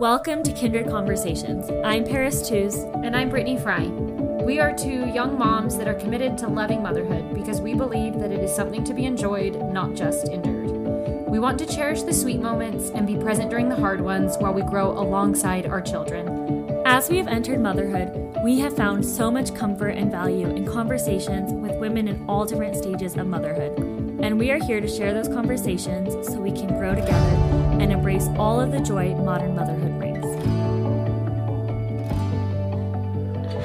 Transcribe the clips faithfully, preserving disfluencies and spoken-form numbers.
Welcome to Kindred Conversations. I'm Paris Tews. And I'm Brittany Fry. We are two young moms that are committed to loving motherhood because we believe that it is something to be enjoyed, not just endured. We want to cherish the sweet moments and be present during the hard ones while we grow alongside our children. As we have entered motherhood, we have found so much comfort and value in conversations with women in all different stages of motherhood. And we are here to share those conversations so we can grow together and embrace all of the joy modern motherhood brings.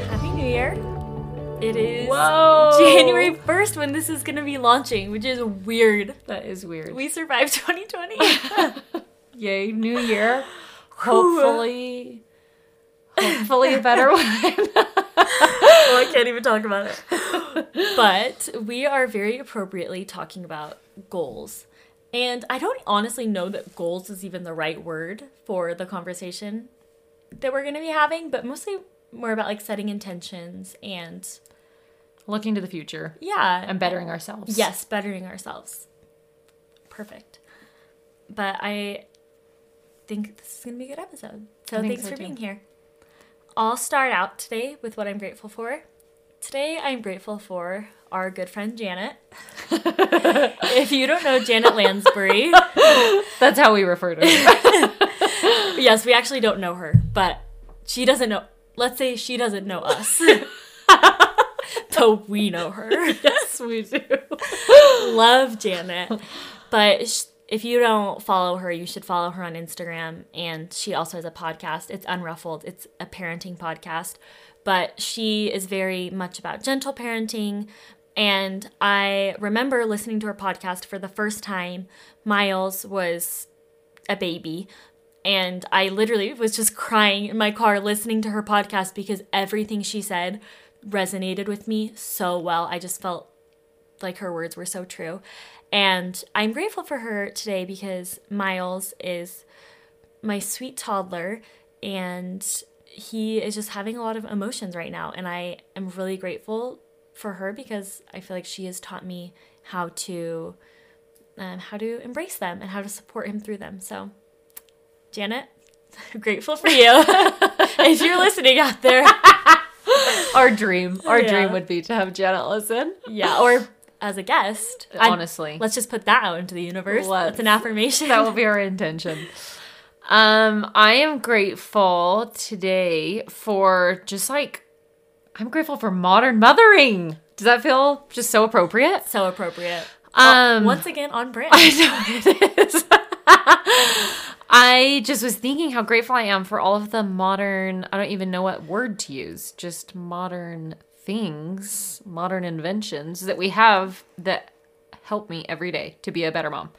Happy New Year. It is Whoa. January first when this is going to be launching, which is weird. That is weird. We survived twenty twenty. Yay, New Year. Hopefully, hopefully a better one. Well, I can't even talk about it. But we are very appropriately talking about goals. And I don't honestly know that goals is even the right word for the conversation that we're going to be having, but mostly more about like setting intentions and looking to the future. Yeah. And bettering ourselves. Yes, bettering ourselves. Perfect. But I think this is going to be a good episode. So thanks so for too. being here. I'll start out today with what I'm grateful for. Today I'm grateful for our good friend Janet. If you don't know Janet Lansbury, that's how we refer to her. Yes, we actually don't know her, but she doesn't know, let's say she doesn't know us. But we know her. Yes, we do. Love Janet. But if you don't follow her, you should follow her on Instagram. And she also has a podcast. It's Unruffled. It's a parenting podcast. But she is very much about gentle parenting. And I remember listening to her podcast for the first time. Miles was a baby. And I literally was just crying in my car listening to her podcast because everything she said resonated with me so well. I just felt like her words were so true. And I'm grateful for her today because Miles is my sweet toddler. And he is just having a lot of emotions right now. And I am really grateful for her because I feel like she has taught me how to um, how to embrace them and how to support him through them. So, Janet, I'm grateful for you. If you're listening out there. Our dream. Our yeah. dream would be to have Janet listen. Yeah, or as a guest. Honestly. I'd, let's just put that out into the universe. Let's. That's an affirmation. That will be our intention. Um, I am grateful today for just like I'm grateful for modern mothering. Does that feel just so appropriate? So appropriate. Um, well, once again, on brand. I know it is. I just was thinking how grateful I am for all of the modern, I don't even know what word to use, just modern things, modern inventions that we have that help me every day to be a better mom.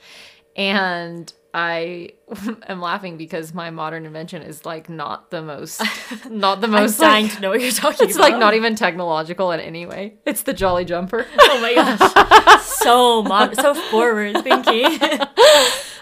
And I am laughing because my modern invention is like not the most, not the most. I'm dying like, to know what you're talking it's about. It's like not even technological in any way. It's the Jolly Jumper. Oh my gosh. so mod- so forward thinking.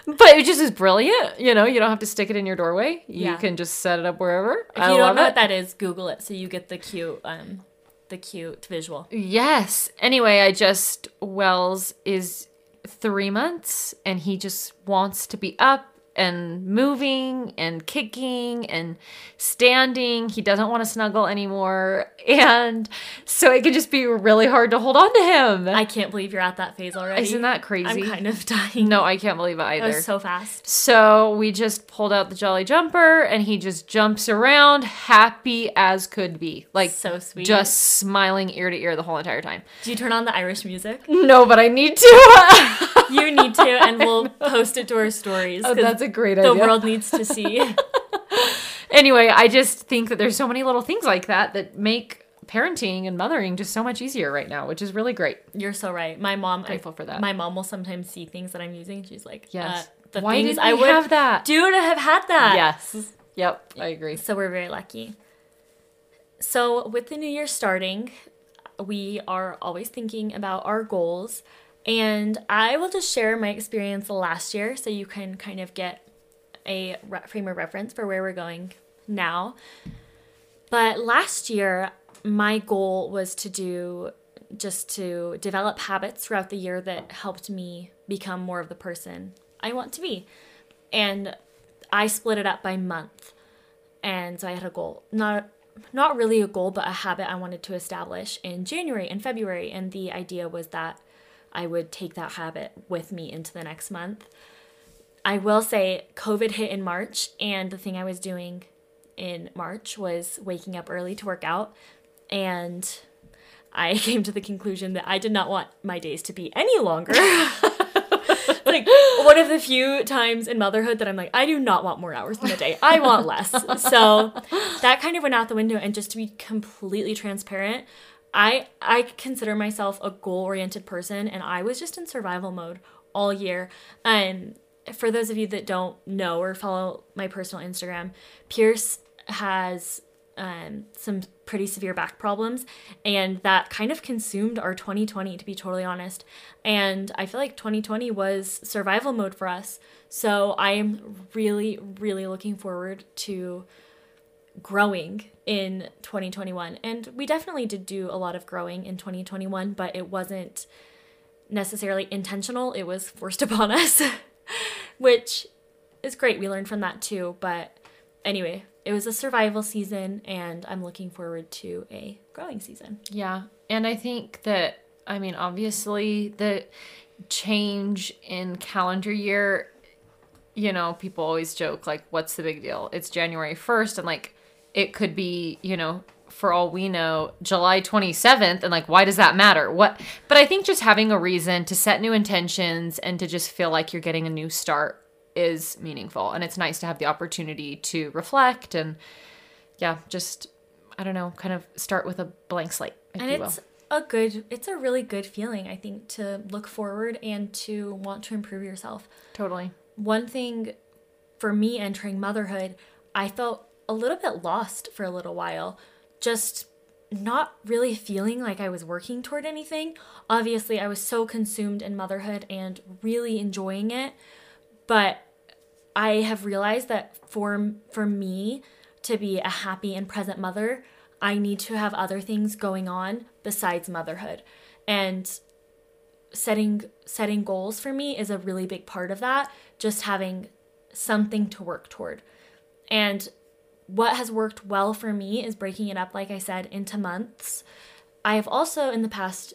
But it just is brilliant. You know, you don't have to stick it in your doorway. You yeah. can just set it up wherever. If you I don't love know it. What that is, Google it so you get the cute, um, the cute visual. Yes. Anyway, I just, Wells is three months and he just wants to be up and moving and kicking and standing. He doesn't want to snuggle anymore. And so it can just be really hard to hold on to him. I can't believe you're at that phase already. Isn't that crazy? I'm kind of dying. No, I can't believe it either. That was so fast. So we just pulled out the Jolly Jumper and he just jumps around happy as could be. Like so sweet. Just smiling ear to ear the whole entire time. Do you turn on the Irish music? No, but I need to. You need to, and we'll post it to our stories. Oh, that's a great idea. The world needs to see. Anyway, I just think that there's so many little things like that that make parenting and mothering just so much easier right now, which is really great. You're so right. My mom, I'm grateful I, for that. My mom will sometimes see things that I'm using. She's like, "Yes, uh, the why things did I would have that? Do to have had that." Yes. Yep. I agree. So we're very lucky. So with the new year starting, we are always thinking about our goals. And I will just share my experience last year so you can kind of get a re- frame of reference for where we're going now. But last year, my goal was to do just to develop habits throughout the year that helped me become more of the person I want to be. And I split it up by month. And so I had a goal, not not really a goal, but a habit I wanted to establish in January and February. And the idea was that I would take that habit with me into the next month. I will say COVID hit in March, and the thing I was doing in March was waking up early to work out. And I came to the conclusion that I did not want my days to be any longer. Like, one of the few times in motherhood that I'm like, I do not want more hours in a day. I want less. So that kind of went out the window. And just to be completely transparent, I I consider myself a goal-oriented person, and I was just in survival mode all year. Um, for those of you that don't know or follow my personal Instagram, Pierce has um, some pretty severe back problems, and that kind of consumed our twenty twenty, to be totally honest. And I feel like twenty twenty was survival mode for us. So I am really, really looking forward to growing in twenty twenty-one. And we definitely did do a lot of growing in twenty twenty-one, but it wasn't necessarily intentional. It was forced upon us, which is great. We learned from that too. But anyway, it was a survival season, and I'm looking forward to a growing season. Yeah. And I think that, I mean, obviously the change in calendar year, you know, people always joke, like, what's the big deal? It's January first, and like, it could be, you know, for all we know, July twenty-seventh. And like, why does that matter? What? But I think just having a reason to set new intentions and to just feel like you're getting a new start is meaningful. And it's nice to have the opportunity to reflect and, yeah, just, I don't know, kind of start with a blank slate, if you will. And it's a good, it's a really good feeling, I think, to look forward and to want to improve yourself. Totally. One thing for me entering motherhood, I felt a little bit lost for a little while, just not really feeling like I was working toward anything. Obviously, I was so consumed in motherhood and really enjoying it, but I have realized that for for me to be a happy and present mother, I need to have other things going on besides motherhood. And setting setting goals for me is a really big part of that, just having something to work toward. And what has worked well for me is breaking it up, like I said, into months. I have also in the past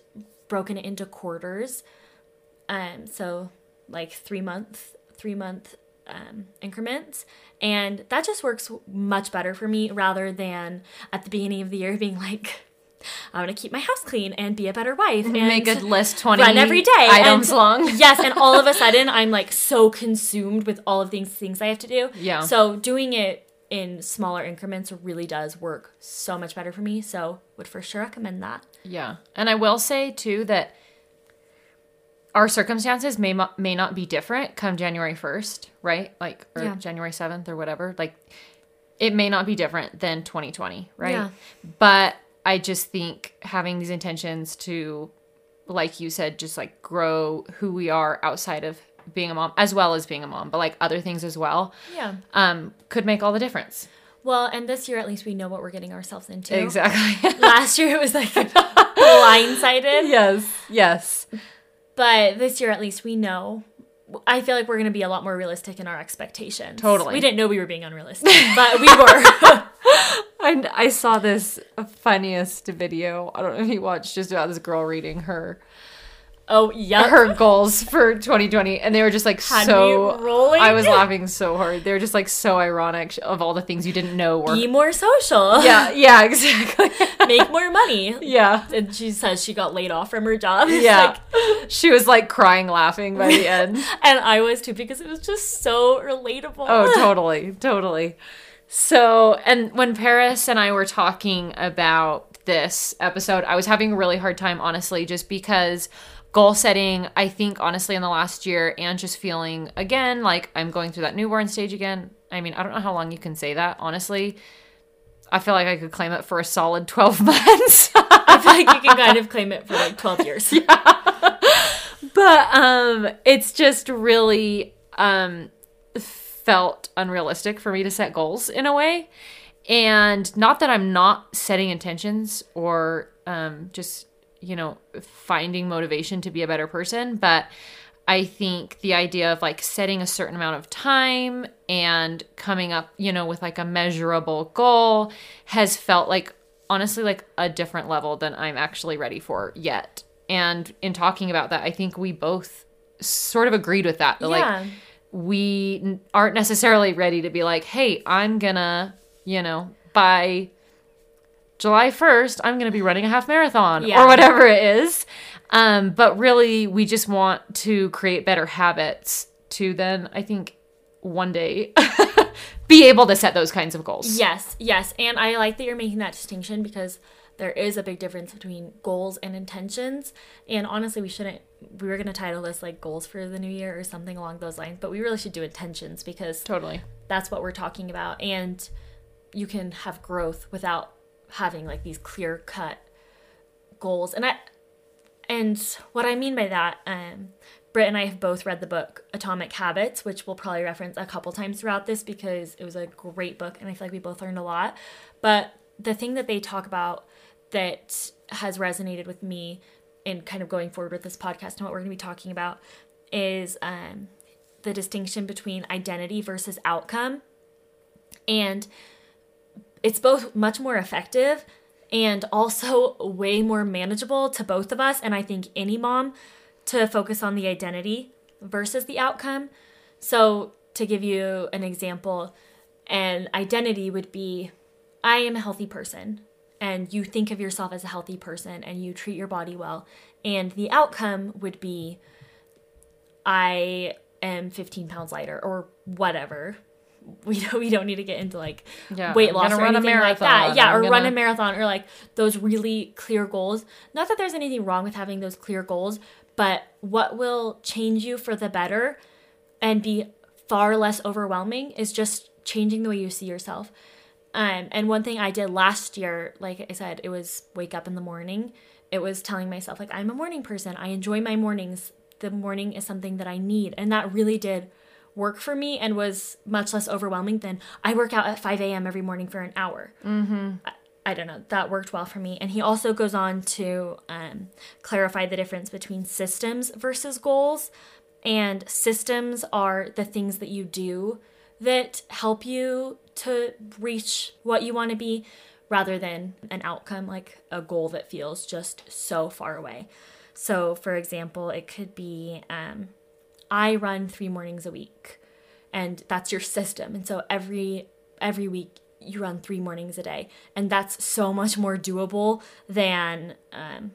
broken it into quarters. Um, so like three month, three month um, increments. And that just works much better for me rather than at the beginning of the year being like, I want to keep my house clean and be a better wife and make a list twenty run every day items and, long. Yes, and all of a sudden I'm like so consumed with all of these things I have to do. Yeah. So doing it in smaller increments really does work so much better for me. So would for sure recommend that. Yeah. And I will say too that our circumstances may mo- may not be different come January first, right? Like, or yeah. January seventh or whatever. Like, it may not be different than twenty twenty, right? Yeah. But I just think having these intentions to, like you said, just like grow who we are outside of being a mom, as well as being a mom, but like other things as well, yeah, um, could make all the difference. Well, and this year at least we know what we're getting ourselves into. Exactly. Last year it was like blindsided. Yes, yes. But this year at least we know. I feel like we're going to be a lot more realistic in our expectations. Totally. We didn't know we were being unrealistic, but we were. And I saw this funniest video. I don't know if you watched, just about this girl reading her. Oh, yeah. Her goals for twenty twenty. And they were just like, had so... rolling. I was laughing so hard. They were just like so ironic of all the things you didn't know. Were... Be more social. Yeah, yeah, exactly. Make more money. Yeah. And she says she got laid off from her job. Yeah. Like... She was like crying laughing by the end. And I was too, because it was just so relatable. Oh, totally. Totally. So, and when Paris and I were talking about this episode, I was having a really hard time, honestly, just because... Goal setting, I think, honestly, in the last year, and just feeling, again, like I'm going through that newborn stage again. I mean, I don't know how long you can say that, honestly. I feel like I could claim it for a solid twelve months. I feel like you can kind of claim it for like twelve years. Yeah. But um, it's just really um, felt unrealistic for me to set goals in a way. And not that I'm not setting intentions or um, just... you know, finding motivation to be a better person. But I think the idea of like setting a certain amount of time and coming up, you know, with like a measurable goal has felt like, honestly, like a different level than I'm actually ready for yet. And in talking about that, I think we both sort of agreed with that. That yeah. Like we aren't necessarily ready to be like, hey, I'm gonna, you know, by July first, I'm going to be running a half marathon yeah. or whatever it is. Um, but really, we just want to create better habits to then, I think, one day be able to set those kinds of goals. Yes, yes. And I like that you're making that distinction because there is a big difference between goals and intentions. And honestly, we shouldn't, we were going to title this like goals for the new year or something along those lines, but we really should do intentions because totally that's what we're talking about. And you can have growth without having like these clear cut goals. And I, and what I mean by that, um, Britt and I have both read the book Atomic Habits, which we'll probably reference a couple times throughout this because it was a great book and I feel like we both learned a lot. But the thing that they talk about that has resonated with me in kind of going forward with this podcast and what we're going to be talking about is um, the distinction between identity versus outcome. And it's both much more effective and also way more manageable to both of us, and I think any mom, to focus on the identity versus the outcome. So to give you an example, an identity would be, I am a healthy person, and you think of yourself as a healthy person and you treat your body well. And the outcome would be, I am fifteen pounds lighter or whatever. We don't, we don't need to get into like yeah, weight loss or anything like that. Yeah, I'm or gonna... run a marathon or like those really clear goals. Not that there's anything wrong with having those clear goals, but what will change you for the better and be far less overwhelming is just changing the way you see yourself. Um, and one thing I did last year, like I said, it was wake up in the morning. It was telling myself like, I'm a morning person. I enjoy my mornings. The morning is something that I need. And that really did work for me and was much less overwhelming than I work out at five a.m. every morning for an hour. Mm-hmm. I, I don't know. That worked well for me. And he also goes on to um, clarify the difference between systems versus goals. And systems are the things that you do that help you to reach what you want to be rather than an outcome, like a goal that feels just so far away. So, for example, it could be... Um, I run three mornings a week, and that's your system. And so every every week you run three mornings a day, and that's so much more doable than um,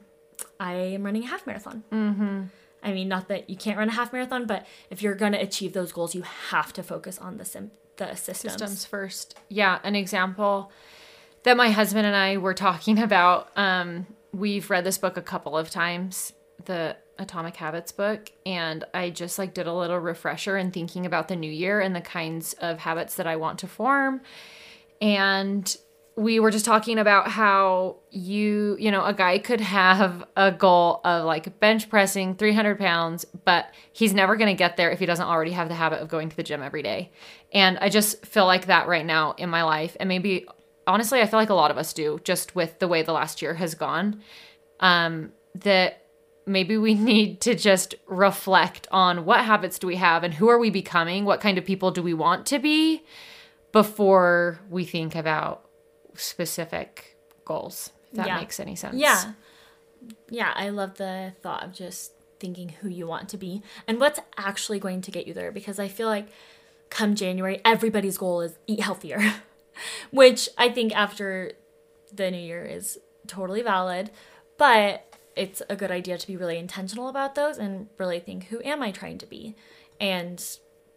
I am running a half marathon. Mm-hmm. I mean, not that you can't run a half marathon, but if you're going to achieve those goals, you have to focus on the sim- the systems. Systems first. Yeah, an example that my husband and I were talking about, um, we've read this book a couple of times, the Atomic Habits book, and I just like did a little refresher in thinking about the new year and the kinds of habits that I want to form. And we were just talking about how you, you know, a guy could have a goal of like bench pressing three hundred pounds, but he's never going to get there if he doesn't already have the habit of going to the gym every day. And I just feel like that right now in my life. And maybe honestly, I feel like a lot of us do, just with the way the last year has gone, um, that maybe we need to just reflect on what habits do we have and who are we becoming? What kind of people do we want to be before we think about specific goals, if that yeah. makes any sense. Yeah. Yeah. I love the thought of just thinking who you want to be and what's actually going to get you there. Because I feel like come January, everybody's goal is eat healthier, which I think after the new year is totally valid, but it's a good idea to be really intentional about those and really think, who am I trying to be? And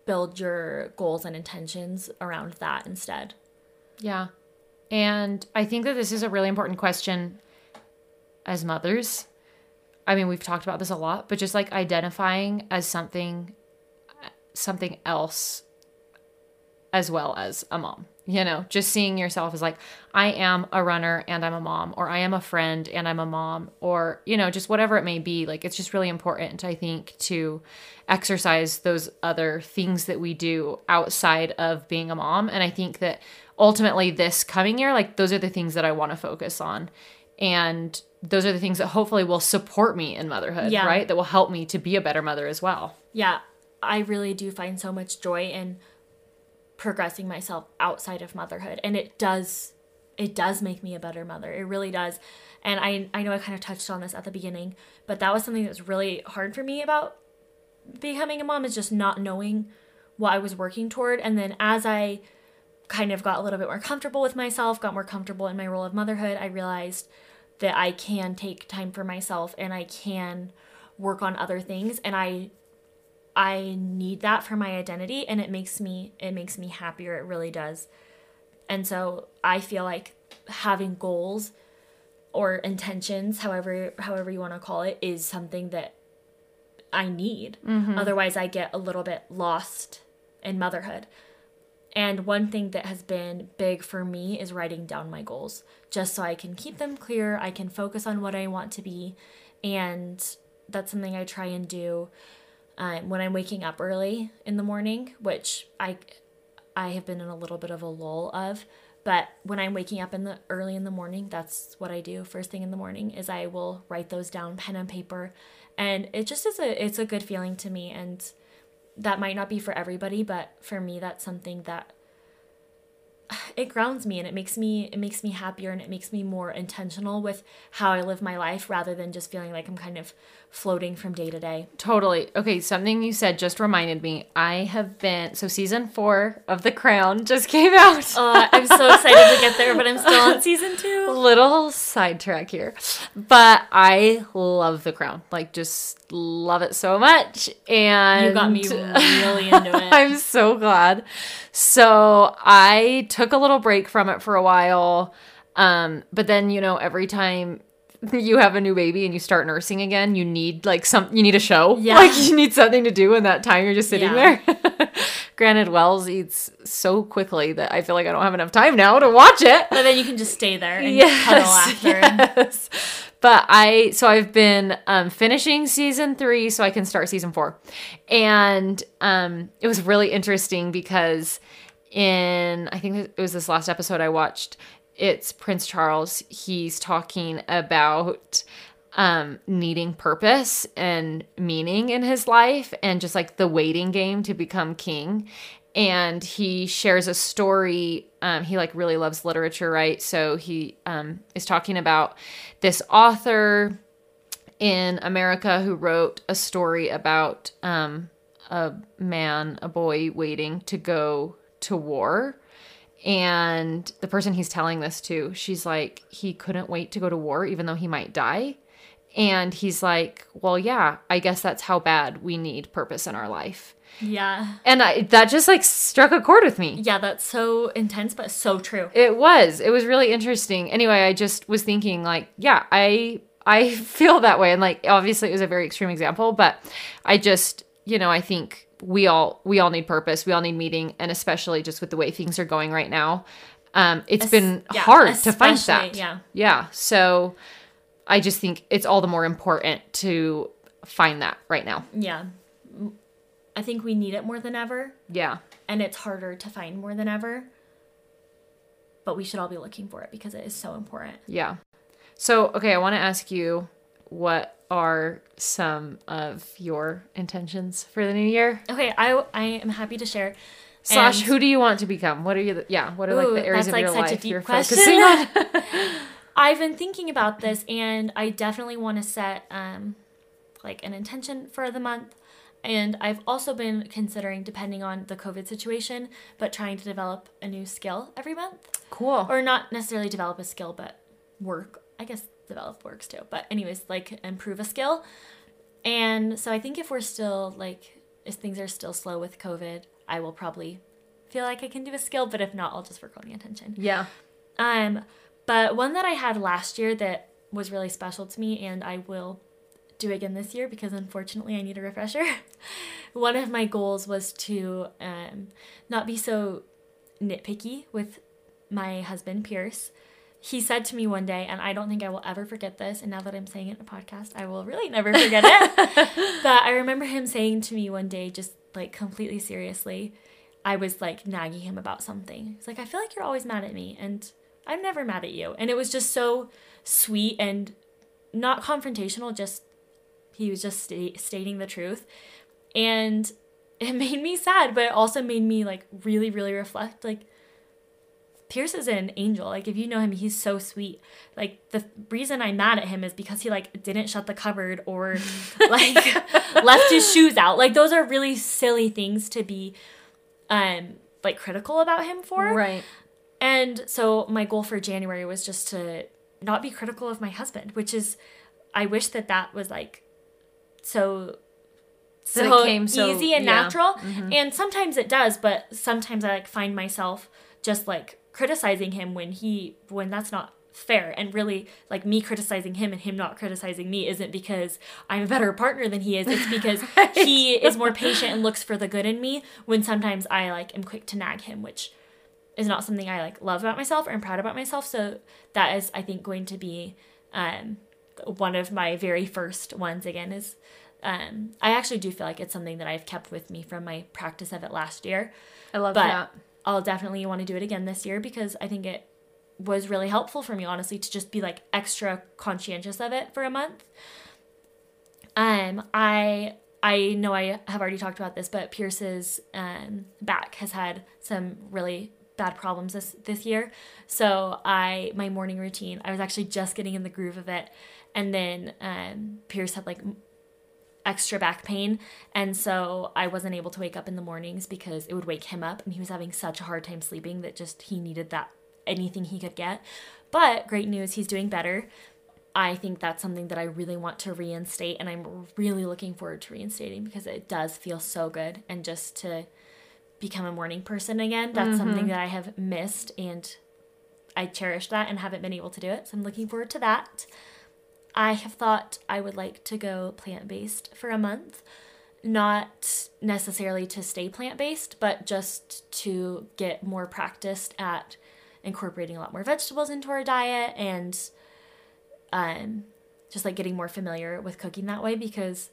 build your goals and intentions around that instead. Yeah. And I think that this is a really important question as mothers. I mean, we've talked about this a lot, but just like identifying as something, something else as well as a mom. You know, just seeing yourself as like, I am a runner and I'm a mom, or I am a friend and I'm a mom, or, you know, just whatever it may be. Like, it's just really important, I think, to exercise those other things that we do outside of being a mom. And I think that ultimately this coming year, like, those are the things that I want to focus on. And those are the things that hopefully will support me in motherhood, yeah. right? That will help me to be a better mother as well. Yeah. I really do find so much joy in progressing myself outside of motherhood. And it does, it does make me a better mother. It really does. And I, I know I kind of touched on this at the beginning, but that was something that was really hard for me about becoming a mom, is just not knowing what I was working toward. And then as I kind of got a little bit more comfortable with myself, got more comfortable in my role of motherhood, I realized that I can take time for myself and I can work on other things. And I, I need that for my identity, and it makes me, it makes me happier. It really does. And so I feel like having goals or intentions, however, however you want to call it, is something that I need. Mm-hmm. Otherwise I get a little bit lost in motherhood. And one thing that has been big for me is writing down my goals, just so I can keep them clear. I can focus on what I want to be. And that's something I try and do um, when I'm waking up early in the morning, which I, I have been in a little bit of a lull of. But when I'm waking up in the early in the morning, that's what I do first thing in the morning, is I will write those down, pen and paper. And it just is a, it's a good feeling to me. And that might not be for everybody, but for me, that's something that it grounds me, and it makes me, it makes me happier, and it makes me more intentional with how I live my life, rather than just feeling like I'm kind of floating from day to day. Totally. Okay. Something you said just reminded me. I have been, so season four of The Crown just came out. Uh, I'm so excited to get there, but I'm still on season two. Little sidetrack here, but I love The Crown. Like, just love it so much. And you got me really into it. I'm so glad. So I took a little break from it for a while. Um, but then, you know, every time you have a new baby and you start nursing again, you need like some, you need a show. Yeah. Like, you need something to do in that time you're just sitting yeah. there. Granted, Wells eats so quickly that I feel like I don't have enough time now to watch it. But then you can just stay there and yes, cuddle after. Yes. But I, so I've been um, finishing season three so I can start season four. And um, it was really interesting because in, I think it was this last episode I watched, it's Prince Charles. He's talking about um, needing purpose and meaning in his life, and just like the waiting game to become king. And he shares a story. Um, he like really loves literature, right? So he um, is talking about this author in America who wrote a story about um, a man, a boy waiting to go to war. And the person he's telling this to, she's like, he couldn't wait to go to war, even though he might die. And he's like, well, yeah, I guess that's how bad we need purpose in our life. Yeah. And I, that just like struck a chord with me. Yeah, that's so intense, but so true. It was. It was really interesting. Anyway, I just was thinking like, yeah, I I feel that way. And like, obviously it was a very extreme example, but I just, you know, I think we all we all need purpose. We all need meaning. And especially just with the way things are going right now, um, it's es- been yeah, hard to find that. Yeah. Yeah. So I just think it's all the more important to find that right now. Yeah. I think we need it more than ever. Yeah. And it's harder to find more than ever. But we should all be looking for it because it is so important. Yeah. So, okay, I want to ask you, what are some of your intentions for the new year? Okay, I, I am happy to share. Slash, and who do you want to become? What are you, the, yeah, what are ooh, like the areas of like your life you're question. Focusing on? I've been thinking about this, and I definitely want to set um, like an intention for the month. And I've also been considering, depending on the COVID situation, but trying to develop a new skill every month. Cool. Or not necessarily develop a skill, but work. I guess develop works too. But anyways, like improve a skill. And so I think if we're still like, if things are still slow with COVID, I will probably feel like I can do a skill. But if not, I'll just work on the intention. Yeah. Um. But one that I had last year that was really special to me, and I will do again this year because unfortunately I need a refresher. One of my goals was to um, not be so nitpicky with my husband, Pierce. He said to me one day, and I don't think I will ever forget this, and now that I'm saying it in a podcast, I will really never forget it. But I remember him saying to me one day, just like completely seriously, I was like nagging him about something. He's like, I feel like you're always mad at me, and I'm never mad at you. And it was just so sweet and not confrontational, just he was just st- stating the truth. And it made me sad, but it also made me like really, really reflect. Like, Pierce is an angel. Like, if you know him, he's so sweet. Like, the reason I'm mad at him is because he, like, didn't shut the cupboard or, like, left his shoes out. Like, those are really silly things to be, um, like, critical about him for. Right. And so my goal for January was just to not be critical of my husband, which is, I wish that that was, like, so... So it came so easy and yeah. natural. Mm-hmm. And sometimes it does, but sometimes I like find myself just like criticizing him when he when that's not fair. And really, like, me criticizing him and him not criticizing me isn't because I'm a better partner than he is. It's because right. he is more patient and looks for the good in me, when sometimes I like am quick to nag him, which is not something I like love about myself or I'm proud about myself. So that is, I think, going to be um one of my very first ones again is Um, I actually do feel like it's something that I've kept with me from my practice of it last year. I love but that. I'll definitely want to do it again this year, because I think it was really helpful for me, honestly, to just be like extra conscientious of it for a month. Um, I I know I have already talked about this, but Pierce's um, back has had some really bad problems this this year. So I my morning routine, I was actually just getting in the groove of it, and then um, Pierce had like extra back pain, and so I wasn't able to wake up in the mornings because it would wake him up, and he was having such a hard time sleeping that just he needed that anything he could get. But great news, he's doing better. I think that's something that I really want to reinstate, and I'm really looking forward to reinstating, because it does feel so good. And just to become a morning person again, that's mm-hmm. something that I have missed, and I cherish that and haven't been able to do it, so I'm looking forward to that. I have thought I would like to go plant-based for a month, not necessarily to stay plant-based, but just to get more practiced at incorporating a lot more vegetables into our diet, and um, just like getting more familiar with cooking that way. Because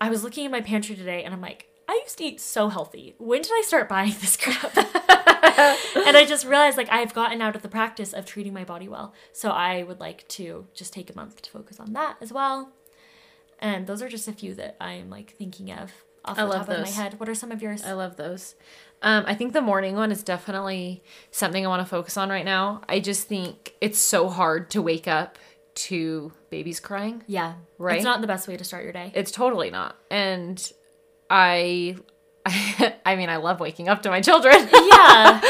I was looking at my pantry today and I'm like, I used to eat so healthy. When did I start buying this crap? And I just realized, like, I've gotten out of the practice of treating my body well. So I would like to just take a month to focus on that as well. And those are just a few that I'm like thinking of off the top of my head. What are some of yours? I love those. Um, I think the morning one is definitely something I want to focus on right now. I just think it's so hard to wake up to babies crying. Yeah. Right. It's not the best way to start your day. It's totally not. And I... I mean, I love waking up to my children. Yeah.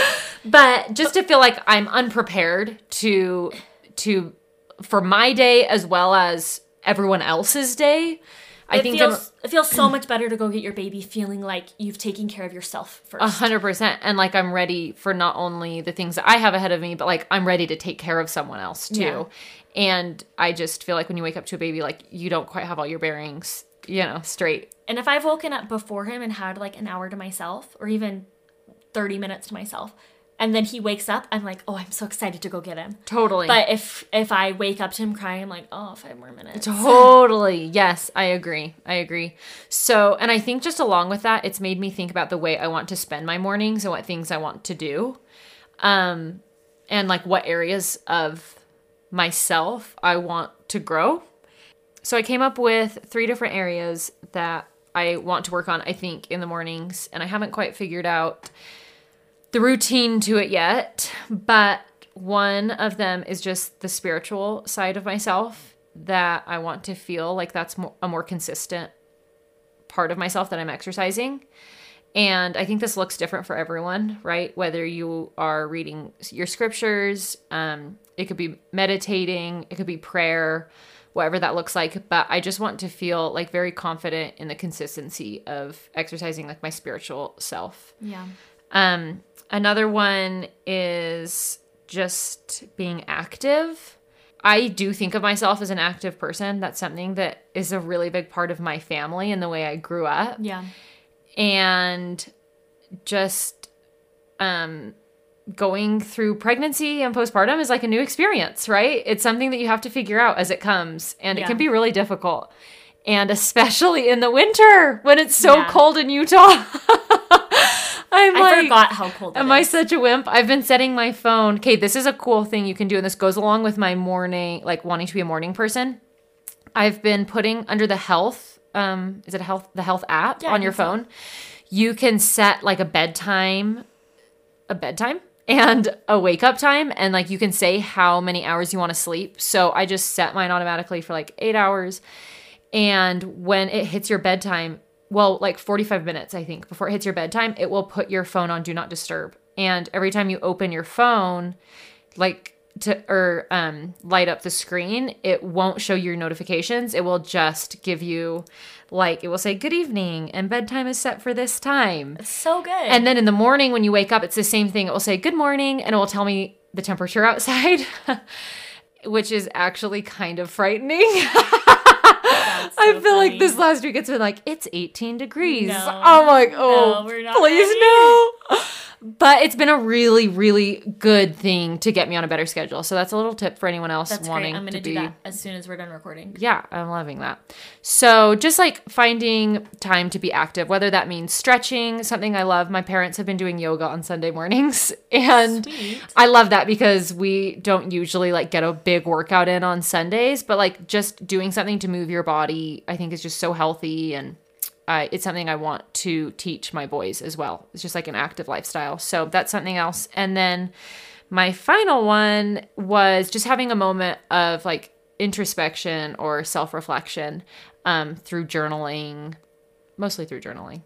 But just to feel like I'm unprepared to, to, for my day as well as everyone else's day. I it think feels, it feels so much better to go get your baby feeling like you've taken care of yourself first. A hundred percent. And like, I'm ready for not only the things that I have ahead of me, but like I'm ready to take care of someone else too. Yeah. And I just feel like when you wake up to a baby, like you don't quite have all your bearings, you know, straight. And if I've woken up before him and had like an hour to myself, or even thirty minutes to myself, and then he wakes up, I'm like, oh, I'm so excited to go get him. Totally. But if if I wake up to him crying, I'm like, oh, five more minutes. Totally. Yes, I agree. I agree. So, and I think just along with that, it's made me think about the way I want to spend my mornings and what things I want to do. Um, and like what areas of myself I want to grow. So I came up with three different areas that I want to work on, I think, in the mornings. And I haven't quite figured out the routine to it yet. But one of them is just the spiritual side of myself, that I want to feel like that's mo- a more consistent part of myself that I'm exercising. And I think this looks different for everyone, right? Whether you are reading your scriptures, um, it could be meditating, it could be prayer, whatever that looks like. But I just want to feel like very confident in the consistency of exercising like my spiritual self. Yeah. Um, another one is just being active. I do think of myself as an active person. That's something that is a really big part of my family and the way I grew up. Yeah. And just, um, going through pregnancy and postpartum is like a new experience, right? It's something that you have to figure out as it comes, and yeah. it can be really difficult. And especially in the winter when it's so yeah. cold in Utah. I'm I like, forgot how cold it am is. I such a wimp? I've been setting my phone. Okay, this is a cool thing you can do, and this goes along with my morning, like wanting to be a morning person, I've been putting under the health, um, is it a health, the health app yeah, on your phone? So. You can set like a bedtime, a bedtime and a wake up time. And like, you can say how many hours you want to sleep. So I just set mine automatically for like eight hours. And when it hits your bedtime, well, like forty-five minutes, I think, before it hits your bedtime, it will put your phone on do not disturb. And every time you open your phone, like to, or, um, light up the screen, it won't show your notifications. It will just give you like, it will say good evening and bedtime is set for this time. It's so good. And then in the morning when you wake up, it's the same thing. It will say good morning. And it will tell me the temperature outside, which is actually kind of frightening. So I feel funny. Like this last week it's been like, it's eighteen degrees. No, I'm like, oh, no, we're not please no. But it's been a really, really good thing to get me on a better schedule. So that's a little tip for anyone else that's wanting great. I'm gonna to do be, that as soon as we're done recording. Yeah, I'm loving that. So just like finding time to be active, whether that means stretching, something I love. My parents have been doing yoga on Sunday mornings. And Sweet. I love that because we don't usually like get a big workout in on Sundays. But like just doing something to move your body, I think is just so healthy. And uh, it's something I want to teach my boys as well. It's just like an active lifestyle. So that's something else. And then my final one was just having a moment of like introspection or self-reflection um, through journaling, mostly through journaling.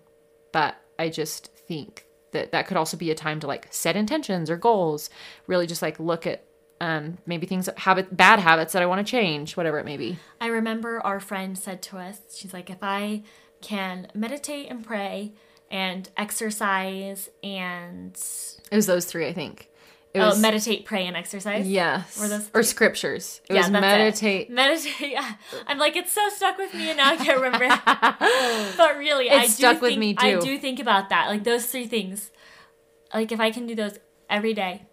But I just think that that could also be a time to like set intentions or goals, really just like look at Um, maybe things, habit, bad habits that I want to change, whatever it may be. I remember our friend said to us, she's like, if I can meditate and pray and exercise and... It was those three, I think. It oh, was... meditate, pray, and exercise? Yes. Were those or scriptures. It yeah, was meditate. It. Meditate. I'm like, it's so stuck with me and now I can't remember. But really, it's I do stuck think, with me too. I do think about that. Like those three things. Like if I can do those every day,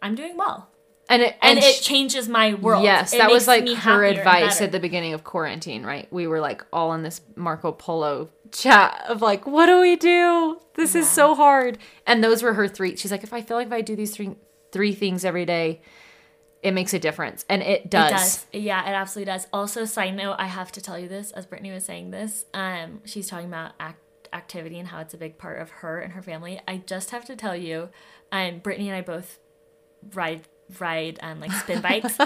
I'm doing well. And it, and, and it changes my world. Yes, it that was like her advice at the beginning of quarantine, right? We were like all in this Marco Polo chat of like, what do we do? This yeah. is so hard. And those were her three. She's like, if I feel like if I do these three three things every day, it makes a difference. And it does. It does. Yeah, it absolutely does. Also, side note, I have to tell you this, as Brittany was saying this, um, she's talking about act activity and how it's a big part of her and her family. I just have to tell you, um, Brittany and I both ride ride on um, like spin bikes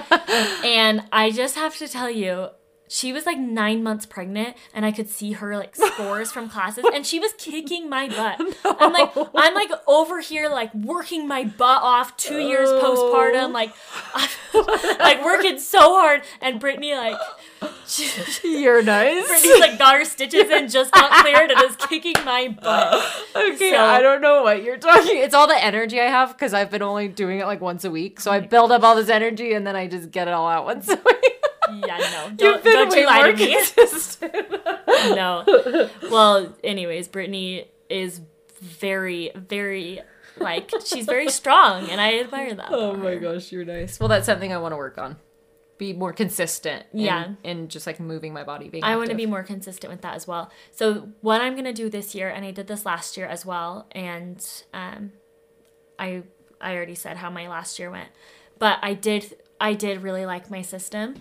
and I just have to tell you, she was like nine months pregnant and I could see her like scores from classes and she was kicking my butt. No. I'm like I'm like over here like working my butt off two oh. years postpartum like like working so hard and Brittany like she, you're nice. Brittany's like got her stitches you're- and just got cleared and is kicking my butt. Okay, so, I don't know what you're talking. It's all the energy I have because I've been only doing it like once a week. So I build up all this energy and then I just get it all out once a week. Yeah, no. Don't, You've been don't way you lie more to me. No. Well, anyways, Brittany is very, very, like, she's very strong, and I admire that. Oh my gosh, you're nice. Well, that's something I want to work on. Be more consistent in, yeah. in just, like, moving my body. Being I active. want to be more consistent with that as well. So what I'm going to do this year, and I did this last year as well, and um, I I already said how my last year went, but I did I did really like my system.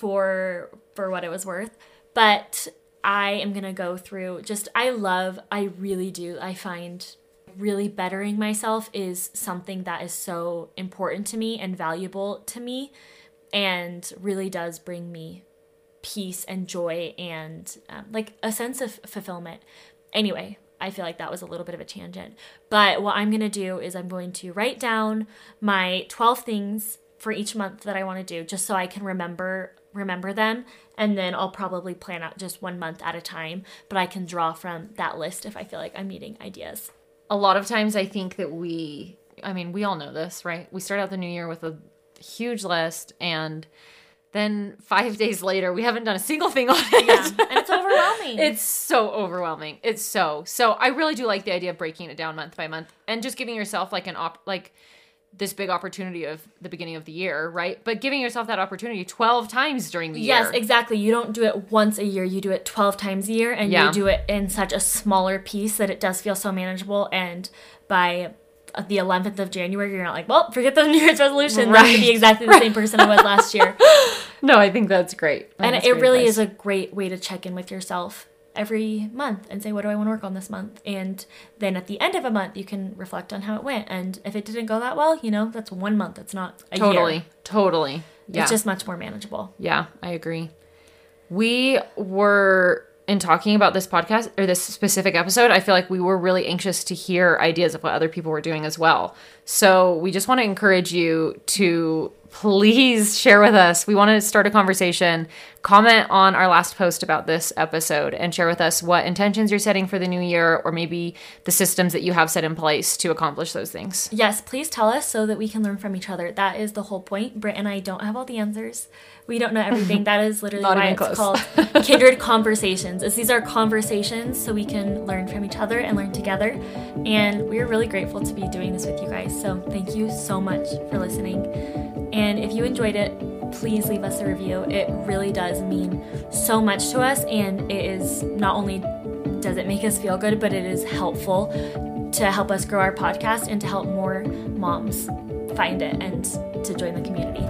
for for what it was worth, but I am gonna go through just I love I really do I find really bettering myself is something that is so important to me and valuable to me and really does bring me peace and joy and um, like a sense of fulfillment. Anyway, I feel like that was a little bit of a tangent, but what I'm gonna do is I'm going to write down my twelve things for each month that I want to do just so I can remember remember them, and then I'll probably plan out just one month at a time, but I can draw from that list if I feel like I'm needing ideas. A lot of times I think that we, I mean, we all know this, right? We start out the new year with a huge list, and then five days later, we haven't done a single thing on it. Yeah, and it's overwhelming. It's so overwhelming. It's so, so I really do like the idea of breaking it down month by month and just giving yourself like an op, like this big opportunity of the beginning of the year, right? But giving yourself that opportunity twelve times during the yes, year. Yes, exactly. You don't do it once a year. You do it twelve times a year, and yeah. you do it in such a smaller piece that it does feel so manageable. And by the eleventh of January, you're not like, well, forget those New Year's resolutions. Right. I'm going to be exactly the same person I was last year. No, I think that's great. That and it great really advice. Is a great way to check in with yourself every month and say, what do I want to work on this month? And then at the end of a month, you can reflect on how it went. And if it didn't go that well, you know, that's one month. It's not a totally, year. Totally, totally. Yeah. It's just much more manageable. Yeah, I agree. We were, in talking about this podcast or this specific episode, I feel like we were really anxious to hear ideas of what other people were doing as well. So we just want to encourage you to please share with us. We want to start a conversation. Comment on our last post about this episode and share with us what intentions you're setting for the new year, or maybe the systems that you have set in place to accomplish those things. Yes, please tell us so that we can learn from each other. That is the whole point. Britt and I don't have all the answers. We don't know everything. That is literally why it's close. Called Kindred Conversations. It's, these are conversations so we can learn from each other and learn together. And we're really grateful to be doing this with you guys. So thank you so much for listening. And if you enjoyed it, please leave us a review. It really does mean so much to us, and it is, not only does it make us feel good, but it is helpful to help us grow our podcast and to help more moms find it and to join the community.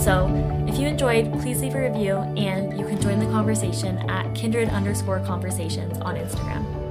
So if you enjoyed, please leave a review, and you can join the conversation at kindred underscore conversations on Instagram.